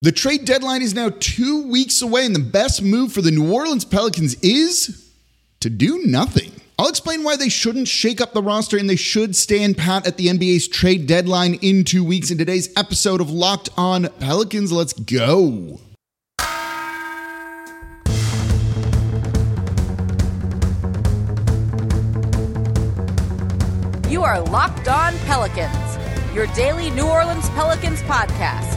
The trade deadline is now 2 weeks away, and the best move for the New Orleans Pelicans is to do nothing. I'll explain why they shouldn't shake up the roster and they should stand pat at the NBA's trade deadline in 2 weeks in today's episode of Locked On Pelicans. Let's go. You are Locked On Pelicans, your daily New Orleans Pelicans podcast.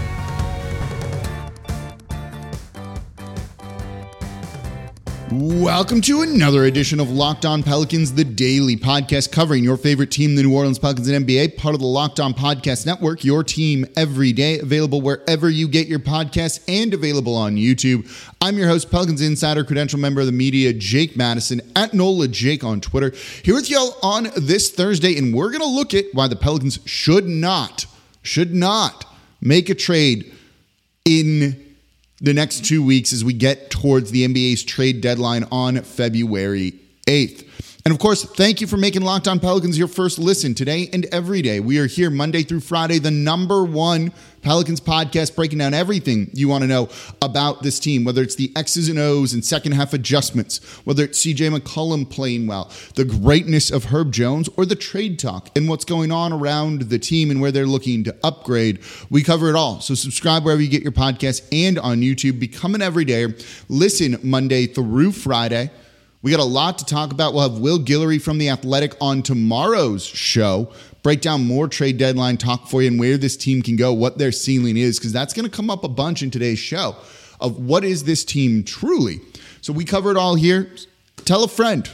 Welcome to another edition of Locked On Pelicans, the daily podcast covering your favorite team, the New Orleans Pelicans and NBA, part of the Locked On Podcast Network, your team every day, available wherever you get your podcasts and available on YouTube. I'm your host, Pelicans Insider, credential member of the media, Jake Madison, at Nola Jake on Twitter. Here with y'all on this Thursday, and we're going to look at why the Pelicans should not make a trade in the next 2 weeks as we get towards the NBA's trade deadline on February 8th. And of course, thank you for making Locked On Pelicans your first listen today and every day. We are here Monday through Friday, the number one Pelicans podcast, breaking down everything you want to know about this team, whether it's the X's and O's and second half adjustments, whether it's CJ McCollum playing well, the greatness of Herb Jones, or the trade talk and what's going on around the team and where they're looking to upgrade. We cover it all. So subscribe wherever you get your podcast and on YouTube. Become an everydayer. Listen Monday through Friday. We got a lot to talk about. We'll have Will Guillory from The Athletic on tomorrow's show, break down more trade deadline talk for you and where this team can go, what their ceiling is, because that's going to come up a bunch in today's show of what is this team truly. So we cover it all here. Tell a friend.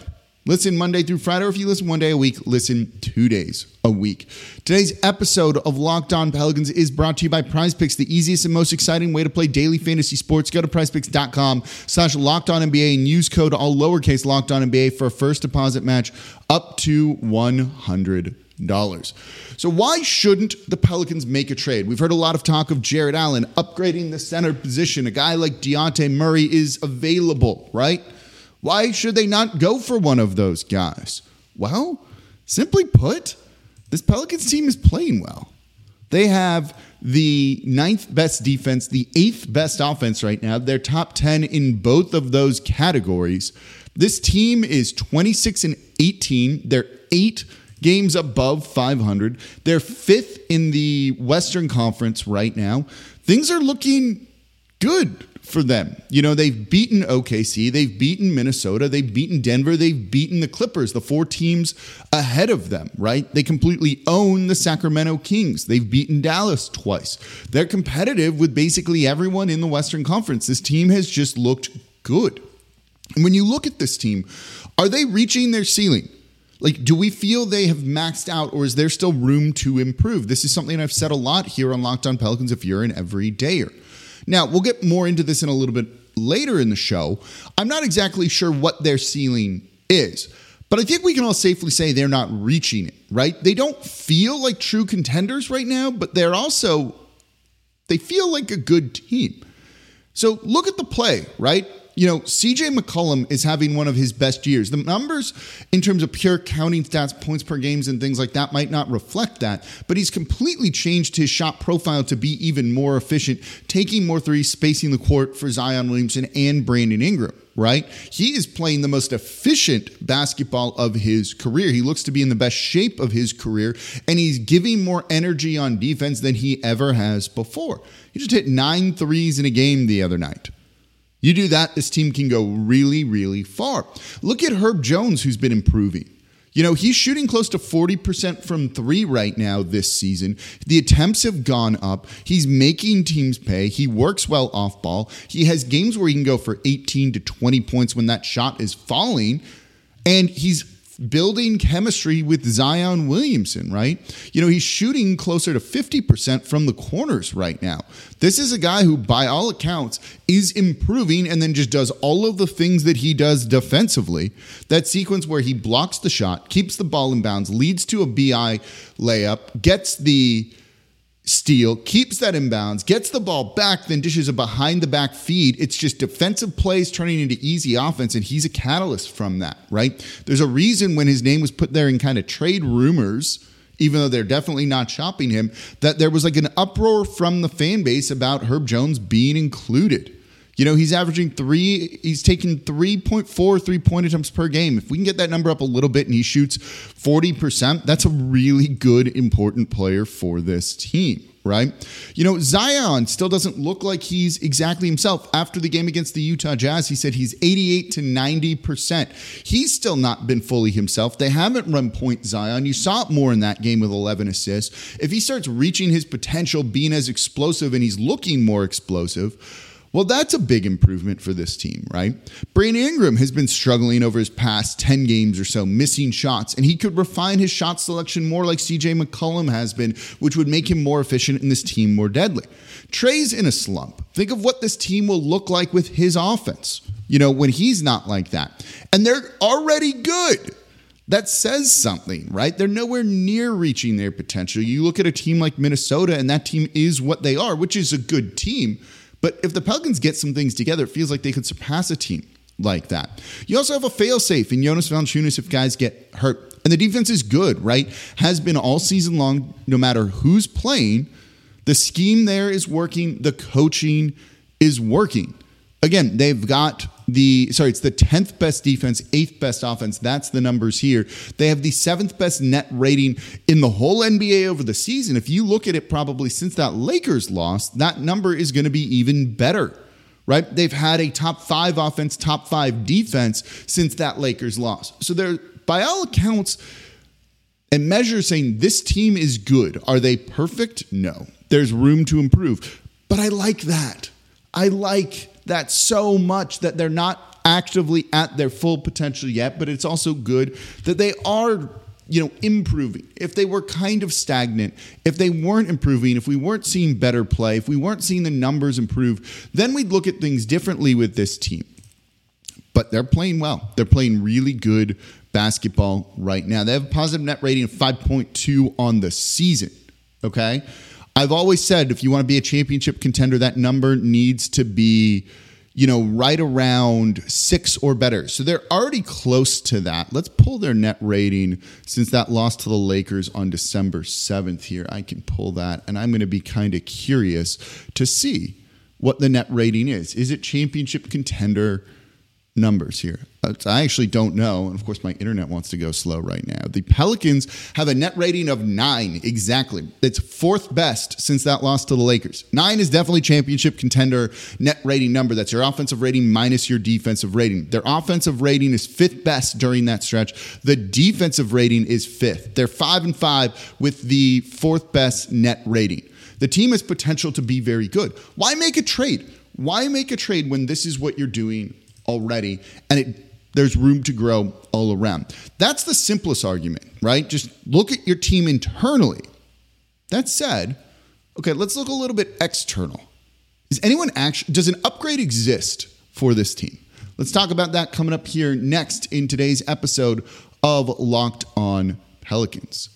Listen Monday through Friday, or if you listen 1 day a week, listen 2 days a week. Today's episode of Locked On Pelicans is brought to you by PrizePicks, the easiest and most exciting way to play daily fantasy sports. Go to PrizePicks.com/LockedOnNBA and use code all lowercase LockedOnNBA for a first deposit match up to $100. So why shouldn't the Pelicans make a trade? We've heard a lot of talk of Jared Allen upgrading the center position. A guy like Dejounte Murray is available, right? Why should they not go for one of those guys? Well, simply put, this Pelicans team is playing well. They have the 9th best defense, the 8th best offense right now. They're top 10 in both of those categories. This team is 26-18. They're 8 games above 500. They're 5th in the Western Conference right now. Things are looking good for them. You know, they've beaten OKC, they've beaten Minnesota, they've beaten Denver, they've beaten the Clippers, the 4 teams ahead of them, right? They completely own the Sacramento Kings. They've beaten Dallas twice. They're competitive with basically everyone in the Western Conference. This team has just looked good. And when you look at this team, are they reaching their ceiling? Like, do we feel they have maxed out, or is there still room to improve? This is something I've said a lot here on Locked On Pelicans if you're an everydayer. Now, we'll get more into this in a little bit later in the show. I'm not exactly sure what their ceiling is, but I think we can all safely say they're not reaching it, right? They don't feel like true contenders right now, but they're also, they feel like a good team. So look at the play, right? You know, CJ McCollum is having one of his best years. The numbers in terms of pure counting stats, points per games and things like that might not reflect that, but he's completely changed his shot profile to be even more efficient, taking more threes, spacing the court for Zion Williamson and Brandon Ingram, right? He is playing the most efficient basketball of his career. He looks to be in the best shape of his career, and he's giving more energy on defense than he ever has before. He just hit 9 threes in a game the other night. You do that, this team can go really, really far. Look at Herb Jones, who's been improving. You know, he's shooting close to 40% from 3 right now this season. The attempts have gone up. He's making teams pay. He works well off ball. He has games where he can go for 18 to 20 points when that shot is falling. And he's building chemistry with Zion Williamson, right? You know, he's shooting closer to 50% from the corners right now. This is a guy who, by all accounts, is improving and then just does all of the things that he does defensively. That sequence where he blocks the shot, keeps the ball in bounds, leads to a BI layup, gets the steal, keeps that in bounds, gets the ball back, then dishes a behind-the-back feed. It's just defensive plays turning into easy offense, and he's a catalyst from that, right? There's a reason when his name was put there in kind of trade rumors even though they're definitely not shopping him, that there was like an uproar from the fan base about Herb Jones being included. You know, he's averaging he's taking 3.4 3-point attempts per game. If we can get that number up a little bit and he shoots 40%, that's a really good, important player for this team, right? You know, Zion still doesn't look like he's exactly himself. After the game against the Utah Jazz, he said he's 88 to 90%. He's still not been fully himself. They haven't run point Zion. You saw it more in that game with 11 assists. If he starts reaching his potential, being as explosive, and he's looking more explosive, well, that's a big improvement for this team, right? Brandon Ingram has been struggling over his past 10 games or so, missing shots, and he could refine his shot selection more like CJ McCollum has been, which would make him more efficient and this team more deadly. Trey's in a slump. Think of what this team will look like with his offense, you know, when he's not like that. And they're already good. That says something, right? They're nowhere near reaching their potential. You look at a team like Minnesota, and that team is what they are, which is a good team. But if the Pelicans get some things together, it feels like they could surpass a team like that. You also have a fail-safe in Jonas Valanciunas if guys get hurt. And the defense is good, right? Has been all season long, no matter who's playing. The scheme there is working. The coaching is working. Again, they've got it's the 10th best defense, 8th best offense. That's the numbers here. They have the 7th best net rating in the whole NBA over the season. If you look at it probably since that Lakers loss, that number is going to be even better, right? They've had a top 5 offense, top 5 defense since that Lakers loss. So they're, by all accounts and measures, saying this team is good. Are they perfect? No. There's room to improve. But I like that. I like that so much, that they're not actively at their full potential yet, but it's also good that they are, you know, improving. If they were kind of stagnant, if they weren't improving, if we weren't seeing better play, if we weren't seeing the numbers improve, then we'd look at things differently with this team. But they're playing well. They're playing really good basketball right now. They have a positive net rating of 5.2 on the season, okay? I've always said if you want to be a championship contender, that number needs to be, you know, right around 6 or better. So they're already close to that. Let's pull their net rating since that loss to the Lakers on December 7th here. I can pull that, and I'm going to be kind of curious to see what the net rating is. Is it championship contender numbers here? I actually don't know. And of course, my internet wants to go slow right now. The Pelicans have a net rating of 9. Exactly. It's 4th best since that loss to the Lakers. 9 is definitely championship contender net rating number. That's your offensive rating minus your defensive rating. Their offensive rating is 5th best during that stretch. The defensive rating is 5th. They're 5-5 with the 4th best net rating. The team has potential to be very good. Why make a trade? Why make a trade when this is what you're doing already, and there's room to grow all around? That's the simplest argument, right? Just look at your team internally. That said, okay, let's look a little bit external. Does an upgrade exist for this team? Let's talk about that coming up here next in today's episode of Locked On Pelicans.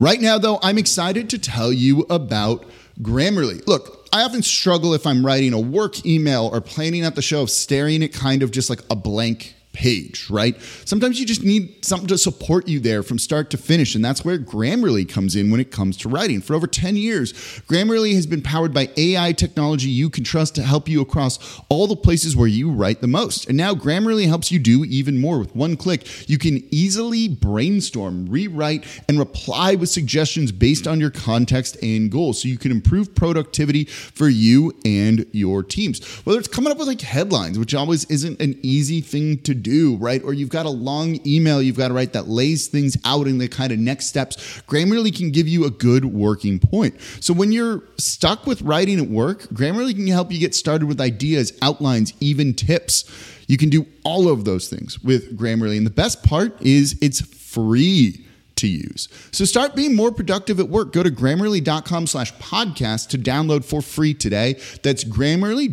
Right now, though, I'm excited to tell you about Grammarly. Look, I often struggle if I'm writing a work email or planning out the show of staring at kind of just like a blank page, right? Sometimes you just need something to support you there from start to finish, and that's where Grammarly comes in when it comes to writing. For over 10 years, Grammarly has been powered by AI technology you can trust to help you across all the places where you write the most. And now Grammarly helps you do even more. With one click, you can easily brainstorm, rewrite, and reply with suggestions based on your context and goals, so you can improve productivity for you and your teams. Whether it's coming up with like headlines, which always isn't an easy thing to do, right? Or you've got a long email you've got to write that lays things out in the kind of next steps, Grammarly can give you a good working point. So when you're stuck with writing at work, Grammarly can help you get started with ideas, outlines, even tips. You can do all of those things with Grammarly. And the best part is it's free to use. So start being more productive at work. Go to Grammarly.com/podcast to download for free today. That's Grammarly,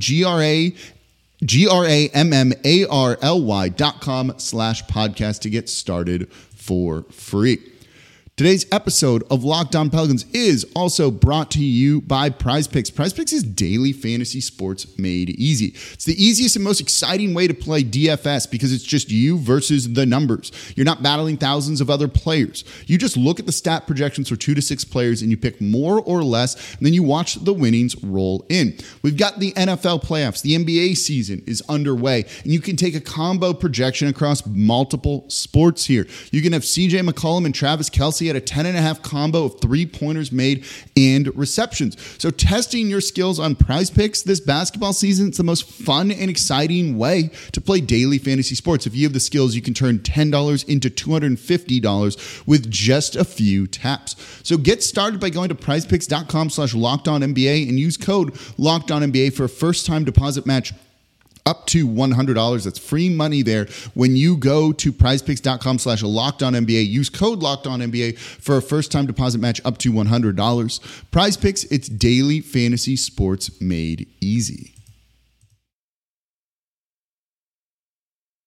Grammarly.com/podcast to get started for free. Today's episode of Locked On Pelicans is also brought to you by PrizePicks. PrizePicks is daily fantasy sports made easy. It's the easiest and most exciting way to play DFS because it's just you versus the numbers. You're not battling thousands of other players. You just look at the stat projections for 2 to 6 players and you pick more or less, and then you watch the winnings roll in. We've got the NFL playoffs. The NBA season is underway, and you can take a combo projection across multiple sports here. You can have CJ McCollum and Travis Kelce at a 10.5 combo of 3-pointers made and receptions. So testing your skills on PrizePicks this basketball season, it's the most fun and exciting way to play daily fantasy sports. If you have the skills, you can turn $10 into $250 with just a few taps. So get started by going to prizepicks.com/LockedOnNBA and use code LockedOnNBA for a first-time deposit match up to $100. That's free money there. When you go to prizepicks.com/LockedOnNBA, use code LockedOnNBA for a first-time deposit match up to $100. PrizePicks, it's daily fantasy sports made easy.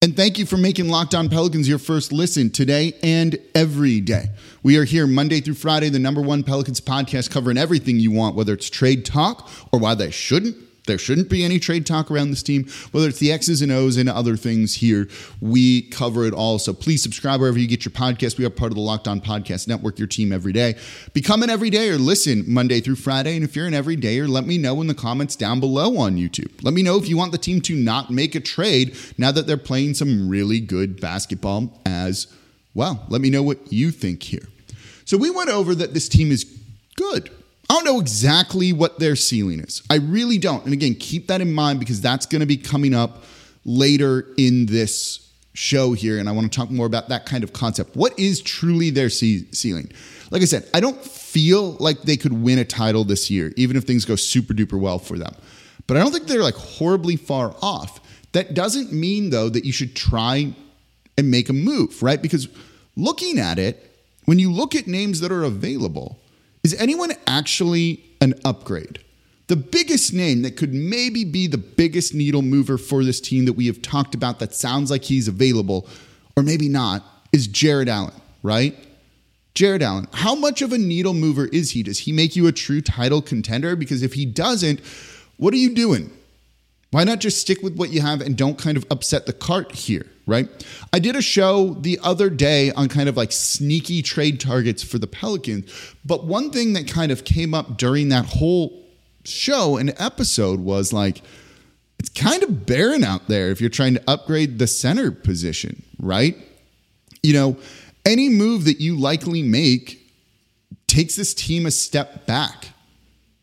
And thank you for making Locked On Pelicans your first listen today and every day. We are here Monday through Friday, the #1 Pelicans podcast, covering everything you want, whether it's trade talk or why they shouldn't. There shouldn't be any trade talk around this team, whether it's the X's and O's and other things here. We cover it all. So please subscribe wherever you get your podcast. We are part of the Locked On Podcast Network, your team every day. Become an everydayer. Listen Monday through Friday. And if you're an everydayer, let me know in the comments down below on YouTube. Let me know if you want the team to not make a trade now that they're playing some really good basketball as well. Let me know what you think here. So we went over that this team is good. I don't know exactly what their ceiling is. I really don't. And again, keep that in mind because that's going to be coming up later in this show here. And I want to talk more about that kind of concept. What is truly their ceiling? Like I said, I don't feel like they could win a title this year, even if things go super duper well for them. But I don't think they're like horribly far off. That doesn't mean, though, that you should try and make a move, right? Because looking at it, when you look at names that are available, is anyone actually an upgrade? The biggest name that could maybe be the biggest needle mover for this team that we have talked about that sounds like he's available, or maybe not, is Jared Allen, right? Jared Allen, how much of a needle mover is he? Does he make you a true title contender? Because if he doesn't, what are you doing? Why not just stick with what you have and don't kind of upset the cart here, right? I did a show the other day on kind of like sneaky trade targets for the Pelicans. But one thing that kind of came up during that whole show and episode was like, it's kind of barren out there if you're trying to upgrade the center position, right? You know, any move that you likely make takes this team a step back.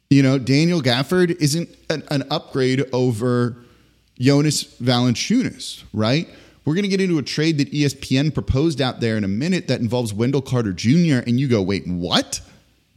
You know, Daniel Gafford isn't an upgrade over Jonas Valanciunas, right? We're going to get into a trade that ESPN proposed out there in a minute that involves Wendell Carter Jr. And you go, wait, what?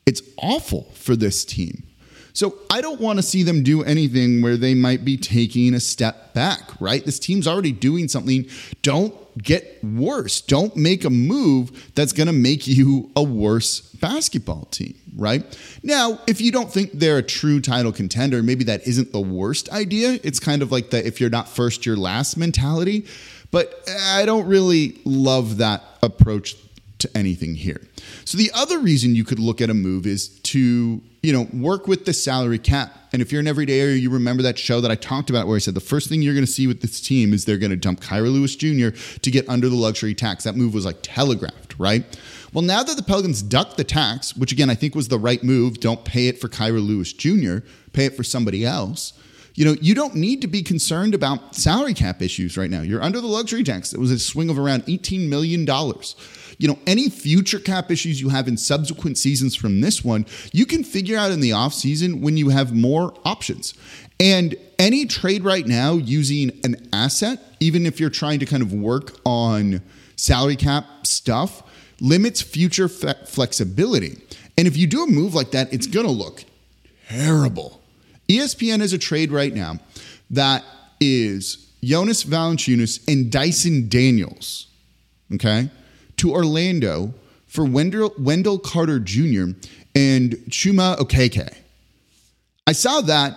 It's awful for this team. So I don't want to see them do anything where they might be taking a step back, right? This team's already doing something. Don't get worse. Don't make a move that's going to make you a worse basketball team, right? Now, if you don't think they're a true title contender, maybe that isn't the worst idea. It's kind of like the if you're not first, you're last mentality. But I don't really love that approach to anything here. So the other reason you could look at a move is to, you know, work with the salary cap. And if you're an everydayer, you remember that show that I talked about where I said the first thing you're going to see with this team is they're going to dump Kyra Lewis Jr. to get under the luxury tax. That move was like telegraphed, right? Well, now that the Pelicans ducked the tax, which again, I think was the right move, don't pay it for Kyra Lewis Jr., pay it for somebody else. You know, you don't need to be concerned about salary cap issues right now. You're under the luxury tax. It was a swing of around $18 million. You know, any future cap issues you have in subsequent seasons from this one, you can figure out in the offseason when you have more options. And any trade right now using an asset, even if you're trying to kind of work on salary cap stuff, limits future flexibility. And if you do a move like that, it's going to look terrible. ESPN has a trade right now that is Jonas Valanciunas and Dyson Daniels, okay, to Orlando for Wendell Carter Jr. and Chuma Okeke. I saw that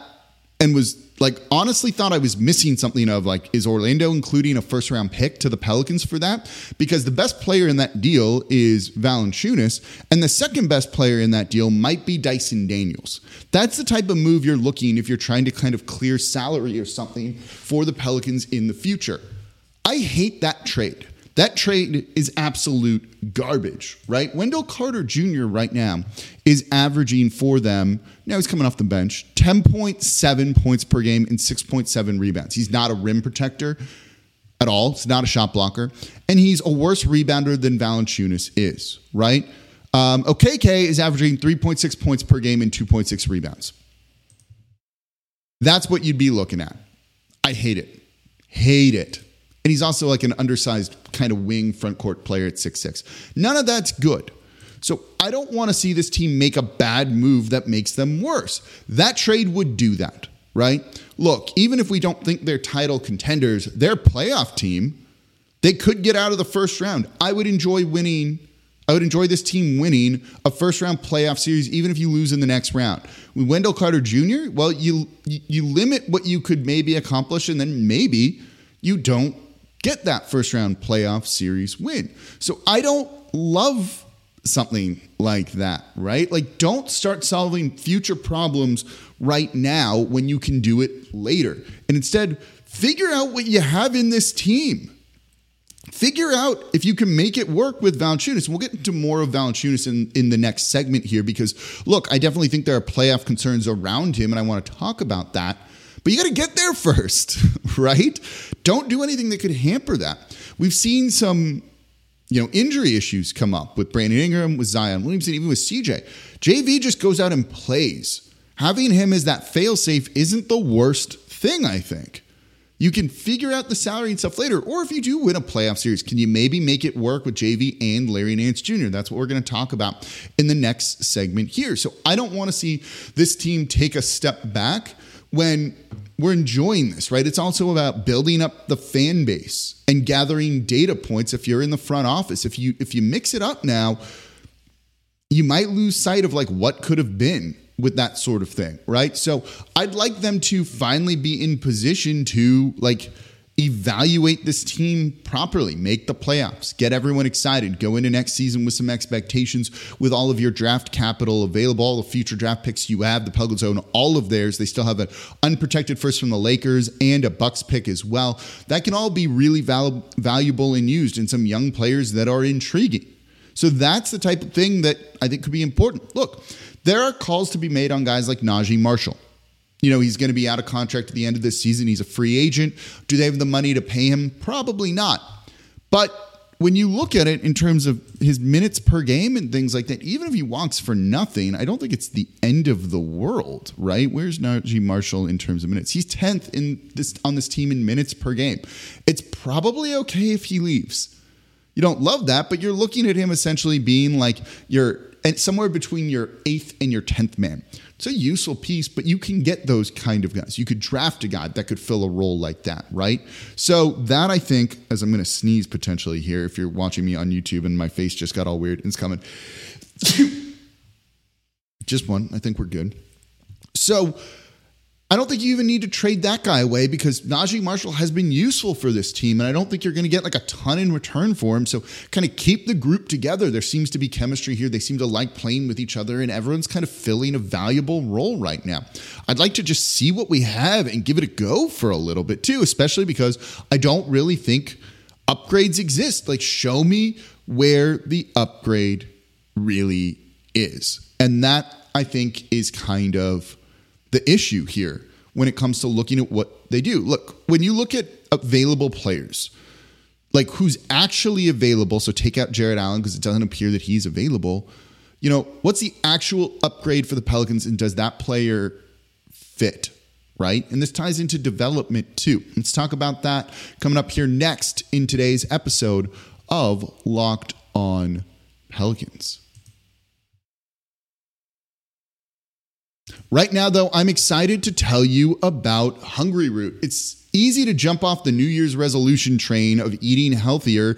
and was like honestly thought I was missing something of like, is Orlando including a first round pick to the Pelicans for that? Because the best player in that deal is Valanciunas, and the second best player in that deal might be Dyson Daniels. That's the type of move you're looking if you're trying to kind of clear salary or something for the Pelicans in the future. I hate that trade. That trade is absolute garbage, right? Wendell Carter Jr. right now is averaging for them, now he's coming off the bench, 10.7 points per game and 6.7 rebounds. He's not a rim protector at all. He's not a shot blocker. And he's a worse rebounder than Valanciunas is, right? Okeke is averaging 3.6 points per game and 2.6 rebounds. That's what you'd be looking at. I hate it. Hate it. And he's also like an undersized kind of wing front court player at 6'6". None of that's good. So I don't want to see this team make a bad move that makes them worse. That trade would do that, right? Look, even if we don't think they're title contenders, they're playoff team. They could get out of the first round. I would enjoy this team winning a first-round playoff series, even if you lose in the next round. With Wendell Carter Jr., well, you limit what you could maybe accomplish, and then maybe you don't get that first-round playoff series win. So I don't love something like that, right? Like, don't start solving future problems right now when you can do it later. And instead, figure out what you have in this team. Figure out if you can make it work with Valanciunas. We'll get into more of Valanciunas in the next segment here because, look, I definitely think there are playoff concerns around him, and I want to talk about that. But you got to get there first, right? Don't do anything that could hamper that. We've seen some, injury issues come up with Brandon Ingram, with Zion Williamson, even with CJ. JV just goes out and plays. Having him as that fail-safe isn't the worst thing, I think. You can figure out the salary and stuff later. Or if you do win a playoff series, can you maybe make it work with JV and Larry Nance Jr.? That's what we're going to talk about in the next segment here. So I don't want to see this team take a step back when we're enjoying this, right? It's also about building up the fan base and gathering data points. If you're in the front office, if you mix it up now, you might lose sight of like what could have been with that sort of thing, right? So I'd like them to finally be in position to like evaluate this team properly, make the playoffs, get everyone excited, go into next season with some expectations with all of your draft capital available, all the future draft picks you have. The Pelicans own all of theirs. They still have an unprotected first from the Lakers and a Bucks pick as well. That can all be really valuable and used in some young players that are intriguing. So that's the type of thing that I think could be important. Look, there are calls to be made on guys like Naji Marshall. He's going to be out of contract at the end of this season. He's a free agent. Do they have the money to pay him? Probably not. But when you look at it in terms of his minutes per game and things like that, even if he walks for nothing, I don't think it's the end of the world, right? Where's Naji Marshall in terms of minutes? He's 10th on this team in minutes per game. It's probably okay if he leaves. You don't love that, but you're looking at him essentially being like somewhere between your 8th and your 10th man. It's a useful piece, but you can get those kind of guys. You could draft a guy that could fill a role like that, right? So that, I think, as I'm going to sneeze potentially here, if you're watching me on YouTube and my face just got all weird and it's coming. Just one. I think we're good. So I don't think you even need to trade that guy away because Naji Marshall has been useful for this team, and I don't think you're going to get like a ton in return for him. So kind of keep the group together. There seems to be chemistry here. They seem to like playing with each other, and everyone's kind of filling a valuable role right now. I'd like to just see what we have and give it a go for a little bit too, especially because I don't really think upgrades exist. Like, show me where the upgrade really is. And that, I think, is kind of the issue here when it comes to looking at what they do. Look, when you look at available players, like who's actually available, so take out Jared Allen because it doesn't appear that he's available, what's the actual upgrade for the Pelicans, and does that player fit, right? And this ties into development too. Let's talk about that coming up here next in today's episode of Locked On Pelicans. Right now, though, I'm excited to tell you about Hungryroot. It's easy to jump off the New Year's resolution train of eating healthier,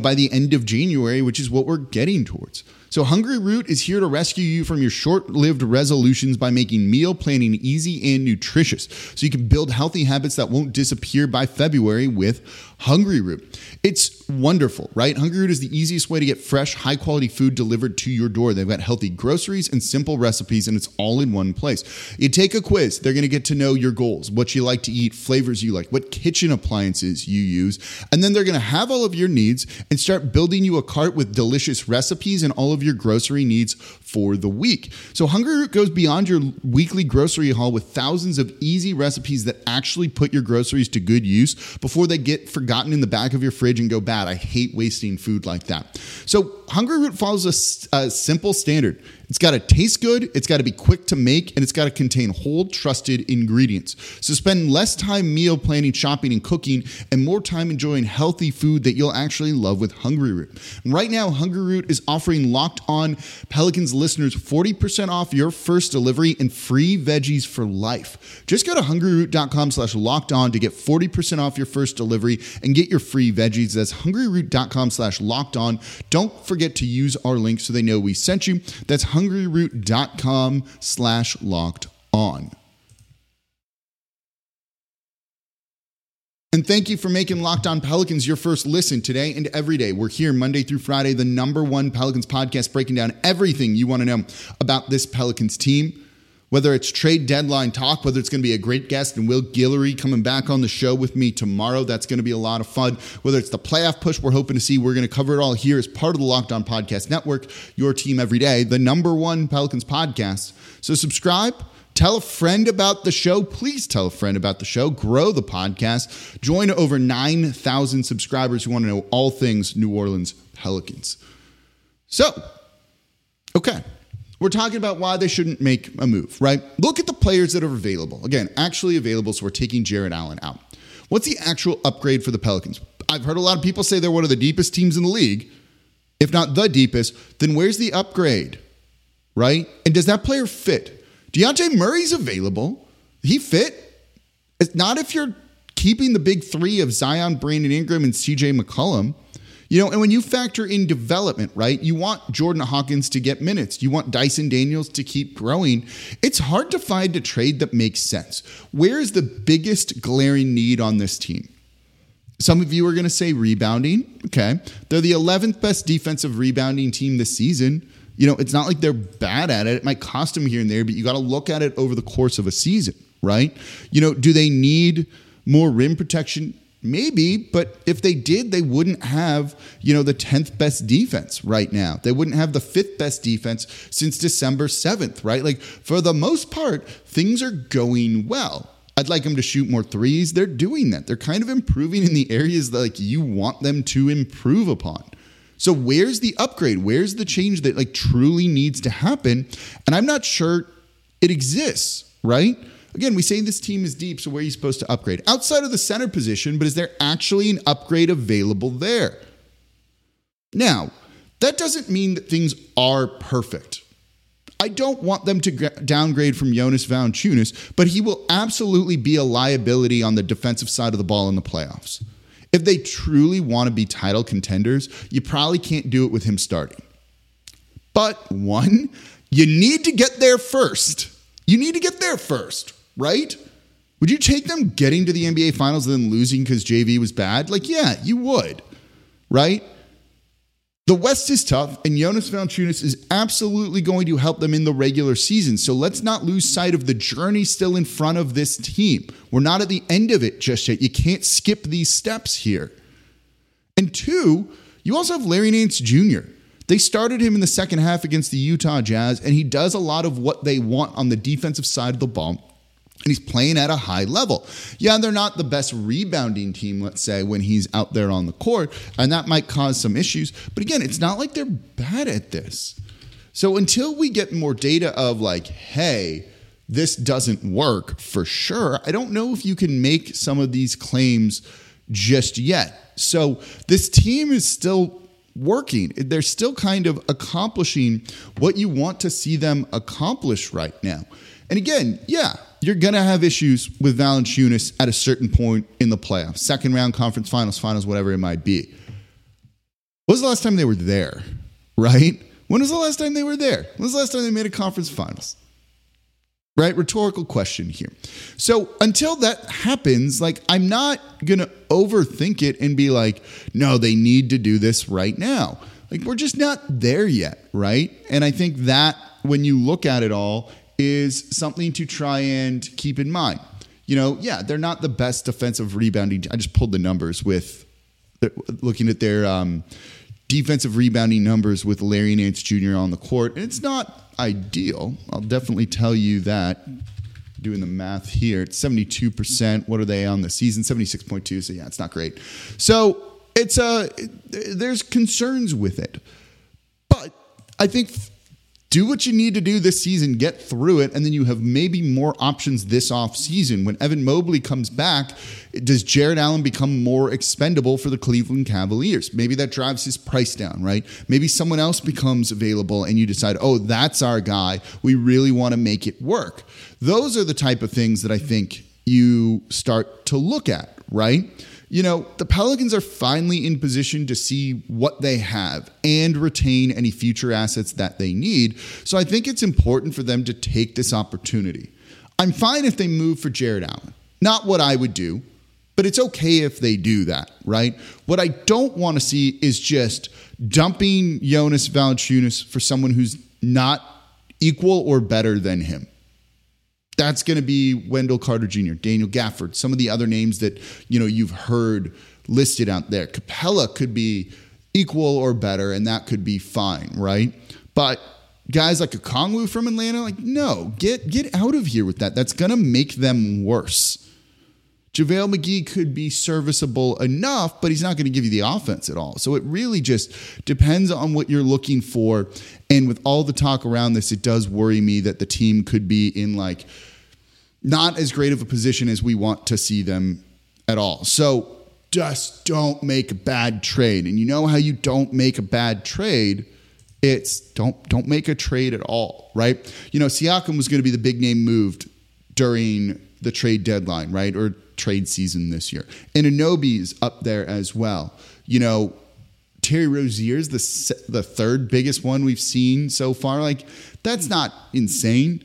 by the end of January, which is what we're getting towards. So Hungryroot is here to rescue you from your short-lived resolutions by making meal planning easy and nutritious, so you can build healthy habits that won't disappear by February with Hungryroot. It's wonderful, right? Hungryroot is the easiest way to get fresh, high-quality food delivered to your door. They've got healthy groceries and simple recipes, and it's all in one place. You take a quiz. They're going to get to know your goals, what you like to eat, flavors you like, what kitchen appliances you use, and then they're going to have all of your needs and start building you a cart with delicious recipes and all of your grocery needs for the week. So Hungryroot goes beyond your weekly grocery haul with thousands of easy recipes that actually put your groceries to good use before they get forgotten in the back of your fridge and go bad. I hate wasting food like that. So Hungryroot follows a simple standard. It's got to taste good, it's got to be quick to make, and it's got to contain whole, trusted ingredients. So spend less time meal planning, shopping, and cooking, and more time enjoying healthy food that you'll actually love with Hungryroot. And right now, Hungryroot is offering Locked On Pelicans listeners 40% off your first delivery and free veggies for life. Just go to hungryroot.com/lockedon to get 40% off your first delivery and get your free veggies. That's hungryroot.com/lockedon. Don't forget to use our link so they know we sent you. That's hungryroot.com/lockedon. And thank you for making Locked On Pelicans your first listen today and every day. We're here Monday through Friday, the number one Pelicans podcast, breaking down everything you want to know about this Pelicans team. Whether it's trade deadline talk, whether it's going to be a great guest and Will Guillory coming back on the show with me tomorrow. That's going to be a lot of fun. Whether it's the playoff push we're hoping to see, we're going to cover it all here as part of the Locked On Podcast Network, your team every day, the number one Pelicans podcast. So subscribe. Tell a friend about the show. Please tell a friend about the show. Grow the podcast. Join over 9,000 subscribers who want to know all things New Orleans Pelicans. So, okay. We're talking about why they shouldn't make a move, right? Look at the players that are available. Again, actually available, so we're taking Jared Allen out. What's the actual upgrade for the Pelicans? I've heard a lot of people say they're one of the deepest teams in the league. If not the deepest, then where's the upgrade, right? And does that player fit? Dejounte Murray's available. He fit. It's not if you're keeping the big three of Zion, Brandon Ingram, and CJ McCollum. And when you factor in development, right, you want Jordan Hawkins to get minutes. You want Dyson Daniels to keep growing. It's hard to find a trade that makes sense. Where is the biggest glaring need on this team? Some of you are going to say rebounding. Okay. They're the 11th best defensive rebounding team this season. It's not like they're bad at it. It might cost them here and there, but you got to look at it over the course of a season, right? Do they need more rim protection? Maybe, but if they did, they wouldn't have, the 10th best defense right now. They wouldn't have the 5th best defense since December 7th, right? Like, for the most part, things are going well. I'd like them to shoot more threes. They're doing that. They're kind of improving in the areas that, you want them to improve upon. So where's the upgrade? Where's the change that, truly needs to happen? And I'm not sure it exists, right? Again, we say this team is deep, so where are you supposed to upgrade? Outside of the center position, but is there actually an upgrade available there? Now, that doesn't mean that things are perfect. I don't want them to downgrade from Jonas Valanciunas, but he will absolutely be a liability on the defensive side of the ball in the playoffs. If they truly want to be title contenders, you probably can't do it with him starting. But one, you need to get there first. Right? Would you take them getting to the NBA Finals and then losing because JV was bad? Yeah, you would, right? The West is tough, and Jonas Valanciunas is absolutely going to help them in the regular season. So let's not lose sight of the journey still in front of this team. We're not at the end of it just yet. You can't skip these steps here. And two, you also have Larry Nance Jr. They started him in the second half against the Utah Jazz, and he does a lot of what they want on the defensive side of the ball. And he's playing at a high level. Yeah, they're not the best rebounding team, let's say, when he's out there on the court. And that might cause some issues. But again, it's not like they're bad at this. So until we get more data of hey, this doesn't work for sure, I don't know if you can make some of these claims just yet. So this team is still working. They're still kind of accomplishing what you want to see them accomplish right now. And again, yeah, you're going to have issues with Valanciunas at a certain point in the playoffs. Second round, conference finals, finals, whatever it might be. When was the last time they were there, right? When was the last time they were there? When was the last time they made a conference finals? Right? Rhetorical question here. So until that happens, like, I'm not going to overthink it and be like, no, they need to do this right now. Like, we're just not there yet, right? And I think that when you look at it all is something to try and keep in mind. You know, yeah, they're not the best defensive rebounding. I just pulled the numbers with looking at their defensive rebounding numbers with Larry Nance Jr. on the court. And it's not ideal. I'll definitely tell you that. Doing the math here, it's 72%. What are they on the season? 76.2. So yeah, it's not great. So it's there's concerns with it, but I think do what you need to do this season, get through it, and then you have maybe more options this offseason. When Evan Mobley comes back, does Jared Allen become more expendable for the Cleveland Cavaliers? Maybe that drives his price down, right? Maybe someone else becomes available and you decide, oh, that's our guy. We really want to make it work. Those are the type of things that I think you start to look at, right? You know, the Pelicans are finally in position to see what they have and retain any future assets that they need. So I think it's important for them to take this opportunity. I'm fine if they move for Jared Allen. Not what I would do, but it's okay if they do that, right? What I don't want to see is just dumping Jonas Valanciunas for someone who's not equal or better than him. That's going to be Wendell Carter Jr., Daniel Gafford, some of the other names that, you know, you've heard listed out there. Capella could be equal or better, and that could be fine, right? But guys like Okongwu from Atlanta, like, no, get out of here with that. That's going to make them worse. JaVale McGee could be serviceable enough, but he's not going to give you the offense at all. So it really just depends on what you're looking for. And with all the talk around this, it does worry me that the team could be in, like, not as great of a position as we want to see them at all. So just don't make a bad trade. And you know how you don't make a bad trade? It's don't make a trade at all, right? You know, Siakam was going to be the big name moved during the trade deadline, right? Or trade season this year. And Anobi is up there as well. You know, Terry Rozier is the third biggest one we've seen so far. Like, that's not insane.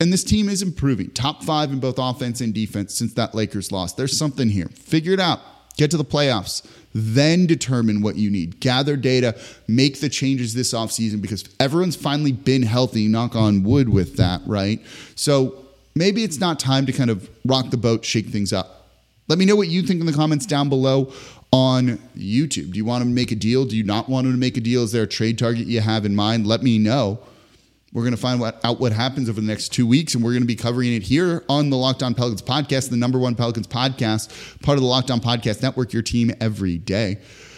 And this team is improving. Top five in both offense and defense since that Lakers loss. There's something here. Figure it out. Get to the playoffs. Then determine what you need. Gather data. Make the changes this offseason because everyone's finally been healthy. Knock on wood with that, right? So maybe it's not time to kind of rock the boat, shake things up. Let me know what you think in the comments down below on YouTube. Do you want him to make a deal? Do you not want him to make a deal? Is there a trade target you have in mind? Let me know. We're going to find out what happens over the next 2 weeks, and we're going to be covering it here on the Locked On Pelicans podcast, the number one Pelicans podcast, part of the Locked On Podcast Network, your team every day.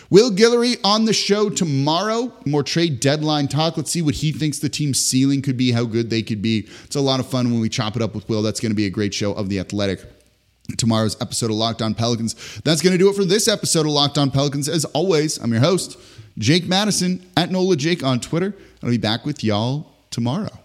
Will Guillory on the show tomorrow. More trade deadline talk. Let's see what he thinks the team's ceiling could be, how good they could be. It's a lot of fun when we chop it up with Will. That's going to be a great show of The Athletic. Tomorrow's episode of Locked On Pelicans. That's going to do it for this episode of Locked On Pelicans. As always, I'm your host, Jake Madison, at NolaJake on Twitter. I'll be back with y'all tomorrow.